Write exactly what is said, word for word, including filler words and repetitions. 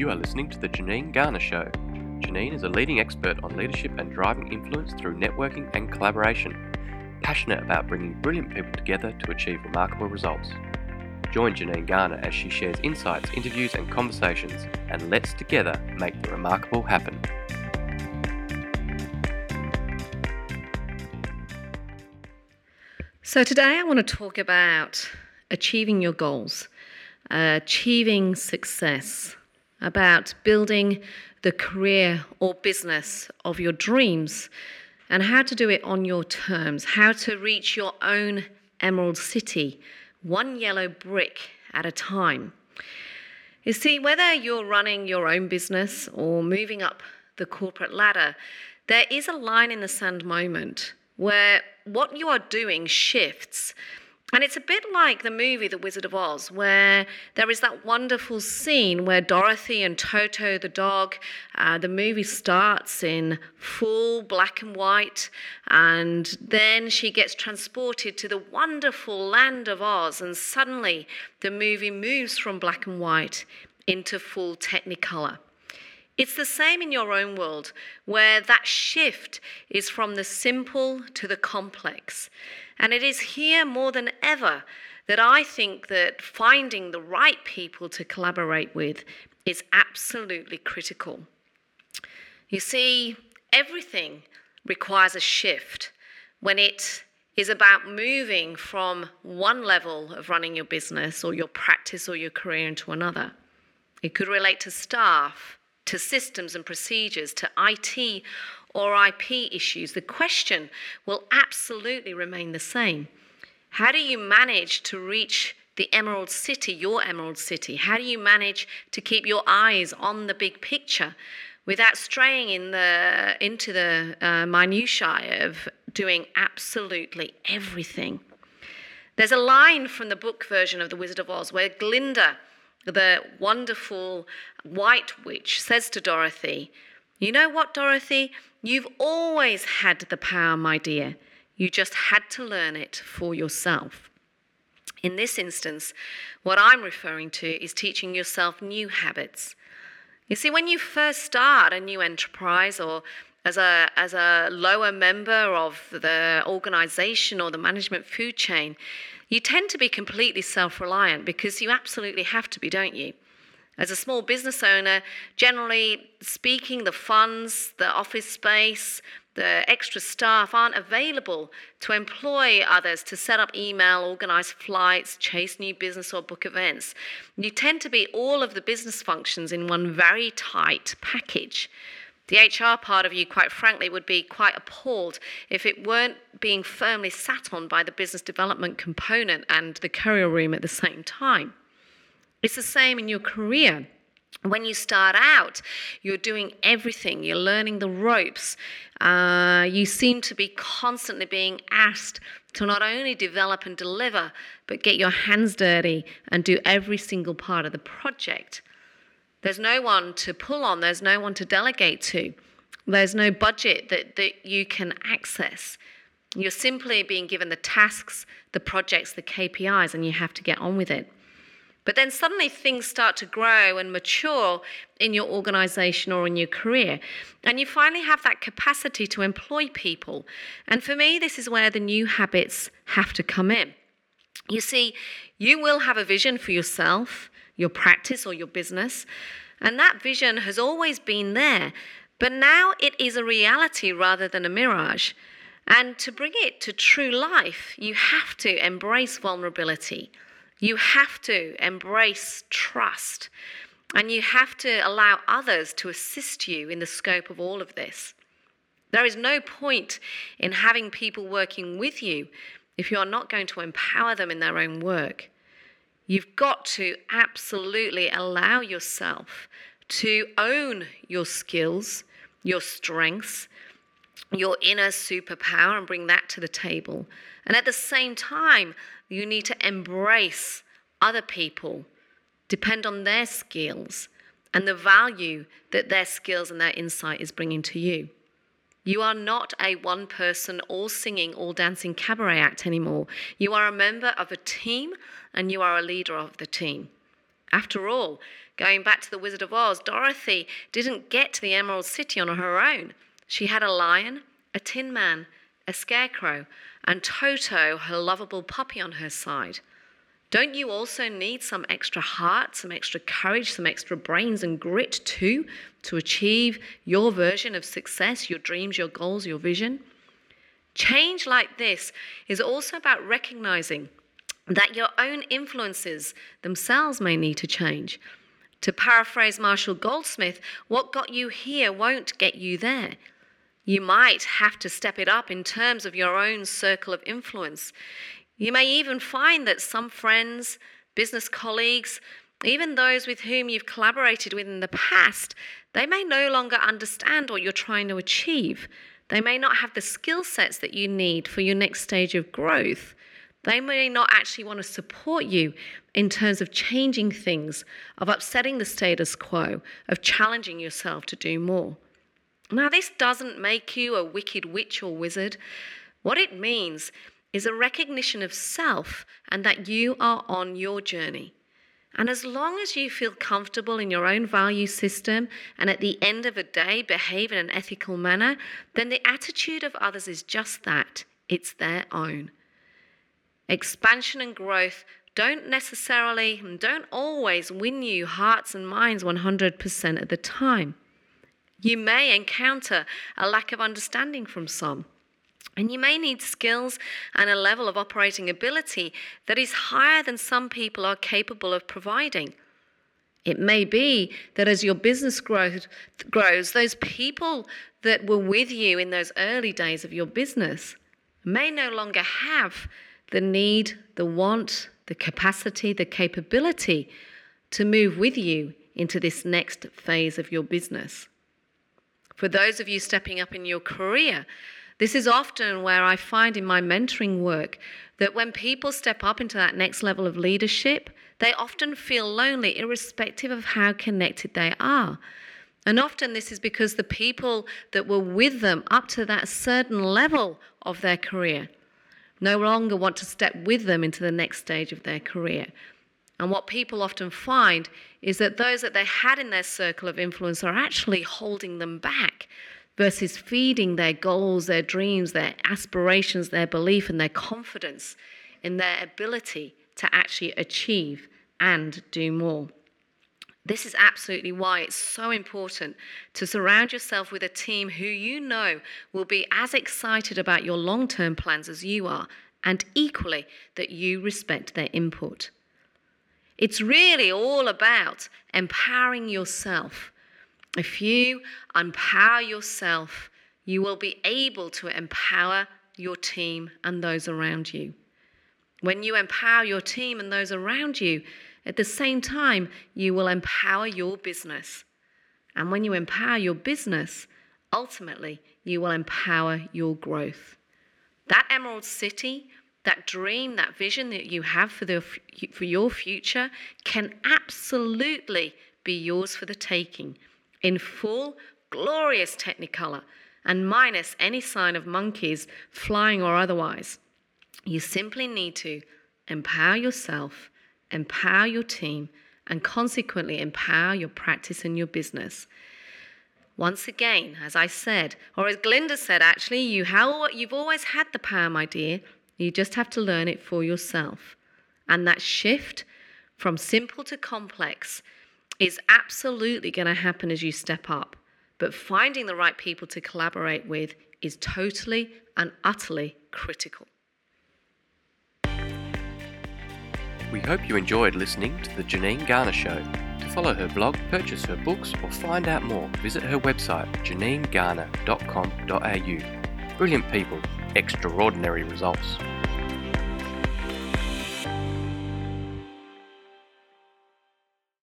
you are listening to The Janine Garner Show. Janine is a leading expert on leadership and driving influence through networking and collaboration, passionate about bringing brilliant people together to achieve remarkable results. Join Janine Garner as she shares insights, interviews and conversations, and let's together make the remarkable happen. So today I want to talk about achieving your goals, uh, achieving success, about building the career or business of your dreams and how to do it on your terms, how to reach your own Emerald City, one yellow brick at a time. You see, whether you're running your own business or moving up the corporate ladder, there is a line in the sand moment where what you are doing shifts. And it's a bit like the movie The Wizard of Oz, where there is that wonderful scene where Dorothy and Toto the dog, uh, the movie starts in full black and white, and then she gets transported to the wonderful land of Oz, and suddenly the movie moves from black and white into full Technicolor. It's the same in your own world, where that shift is from the simple to the complex. And it is here more than ever that I think that finding the right people to collaborate with is absolutely critical. You see, everything requires a shift when it is about moving from one level of running your business or your practice or your career into another. It could relate to staff, to systems and procedures, to I T or I P issues. The question will absolutely remain the same. How do you manage to reach the Emerald City, your Emerald City? How do you manage to keep your eyes on the big picture without straying in the, into the uh, minutiae of doing absolutely everything? There's a line from the book version of The Wizard of Oz where Glinda, the wonderful white witch, says to Dorothy, "You know what, Dorothy? You've always had the power, my dear. You just had to learn it for yourself." In this instance, what I'm referring to is teaching yourself new habits. You see, when you first start a new enterprise or as a as a lower member of the organization or the management food chain, you tend to be completely self-reliant because you absolutely have to be, don't you? As a small business owner, generally speaking, the funds, the office space, the extra staff aren't available to employ others to set up email, organize flights, chase new business or book events. You tend to be all of the business functions in one very tight package. The H R part of you, quite frankly, would be quite appalled if it weren't being firmly sat on by the business development component and the courier room at the same time. It's the same in your career. When you start out, you're doing everything. You're learning the ropes. Uh, you seem to be constantly being asked to not only develop and deliver, but get your hands dirty and do every single part of the project. There's no one to pull on. There's no one to delegate to. There's no budget that, that you can access. You're simply being given the tasks, the projects, the K P Is, and you have to get on with it. But then suddenly things start to grow and mature in your organization or in your career, and you finally have that capacity to employ people. And for me, this is where the new habits have to come in. You see, you will have a vision for yourself, your practice or your business, and that vision has always been there, but now it is a reality rather than a mirage. And to bring it to true life, you have to embrace vulnerability, you have to embrace trust, and you have to allow others to assist you in the scope of all of this. There is no point in having people working with you if you are not going to empower them in their own work. You've got to absolutely allow yourself to own your skills, your strengths, your inner superpower, and bring that to the table. And at the same time, you need to embrace other people, depend on their skills and the value that their skills and their insight is bringing to you. You are not a one-person, all-singing, all-dancing cabaret act anymore. You are a member of a team, and you are a leader of the team. After all, going back to the Wizard of Oz, Dorothy didn't get to the Emerald City on her own. She had a lion, a tin man, a scarecrow, and Toto, her lovable puppy, on her side. Don't you also need some extra heart, some extra courage, some extra brains and grit too to achieve your version of success, your dreams, your goals, your vision? Change like this is also about recognizing that your own influences themselves may need to change. To paraphrase Marshall Goldsmith, what got you here won't get you there. You might have to step it up in terms of your own circle of influence. You may even find that some friends, business colleagues, even those with whom you've collaborated with in the past, they may no longer understand what you're trying to achieve. They may not have the skill sets that you need for your next stage of growth. They may not actually want to support you in terms of changing things, of upsetting the status quo, of challenging yourself to do more. Now, this doesn't make you a wicked witch or wizard. What it means is a recognition of self and that you are on your journey. And as long as you feel comfortable in your own value system and at the end of a day behave in an ethical manner, then the attitude of others is just that. It's their own. Expansion and growth don't necessarily and don't always win you hearts and minds one hundred percent of the time. You may encounter a lack of understanding from some, and you may need skills and a level of operating ability that is higher than some people are capable of providing. It may be that as your business growth grows, those people that were with you in those early days of your business may no longer have the need, the want, the capacity, the capability to move with you into this next phase of your business. For those of you stepping up in your career, this is often where I find in my mentoring work that when people step up into that next level of leadership, they often feel lonely, irrespective of how connected they are. And often this is because the people that were with them up to that certain level of their career no longer want to step with them into the next stage of their career. And what people often find is that those that they had in their circle of influence are actually holding them back, versus feeding their goals, their dreams, their aspirations, their belief and their confidence in their ability to actually achieve and do more. This is absolutely why it's so important to surround yourself with a team who you know will be as excited about your long-term plans as you are, and equally that you respect their input. It's really all about empowering yourself. If you empower yourself, you will be able to empower your team and those around you. When you empower your team and those around you, at the same time, you will empower your business. And when you empower your business, ultimately, you will empower your growth. That Emerald City, that dream, that vision that you have for the, for your future can absolutely be yours for the taking, in full, glorious Technicolor, and minus any sign of monkeys, flying or otherwise. You simply need to empower yourself, empower your team, and consequently empower your practice and your business. Once again, as I said, or as Glinda said actually, you have, you've always had the power, my dear. You just have to learn it for yourself. And that shift from simple to complex is absolutely going to happen as you step up. But finding the right people to collaborate with is totally and utterly critical. We hope you enjoyed listening to The Janine Garner Show. To follow her blog, purchase her books, or find out more, visit her website, janine garner dot com dot a u. Brilliant people, extraordinary results.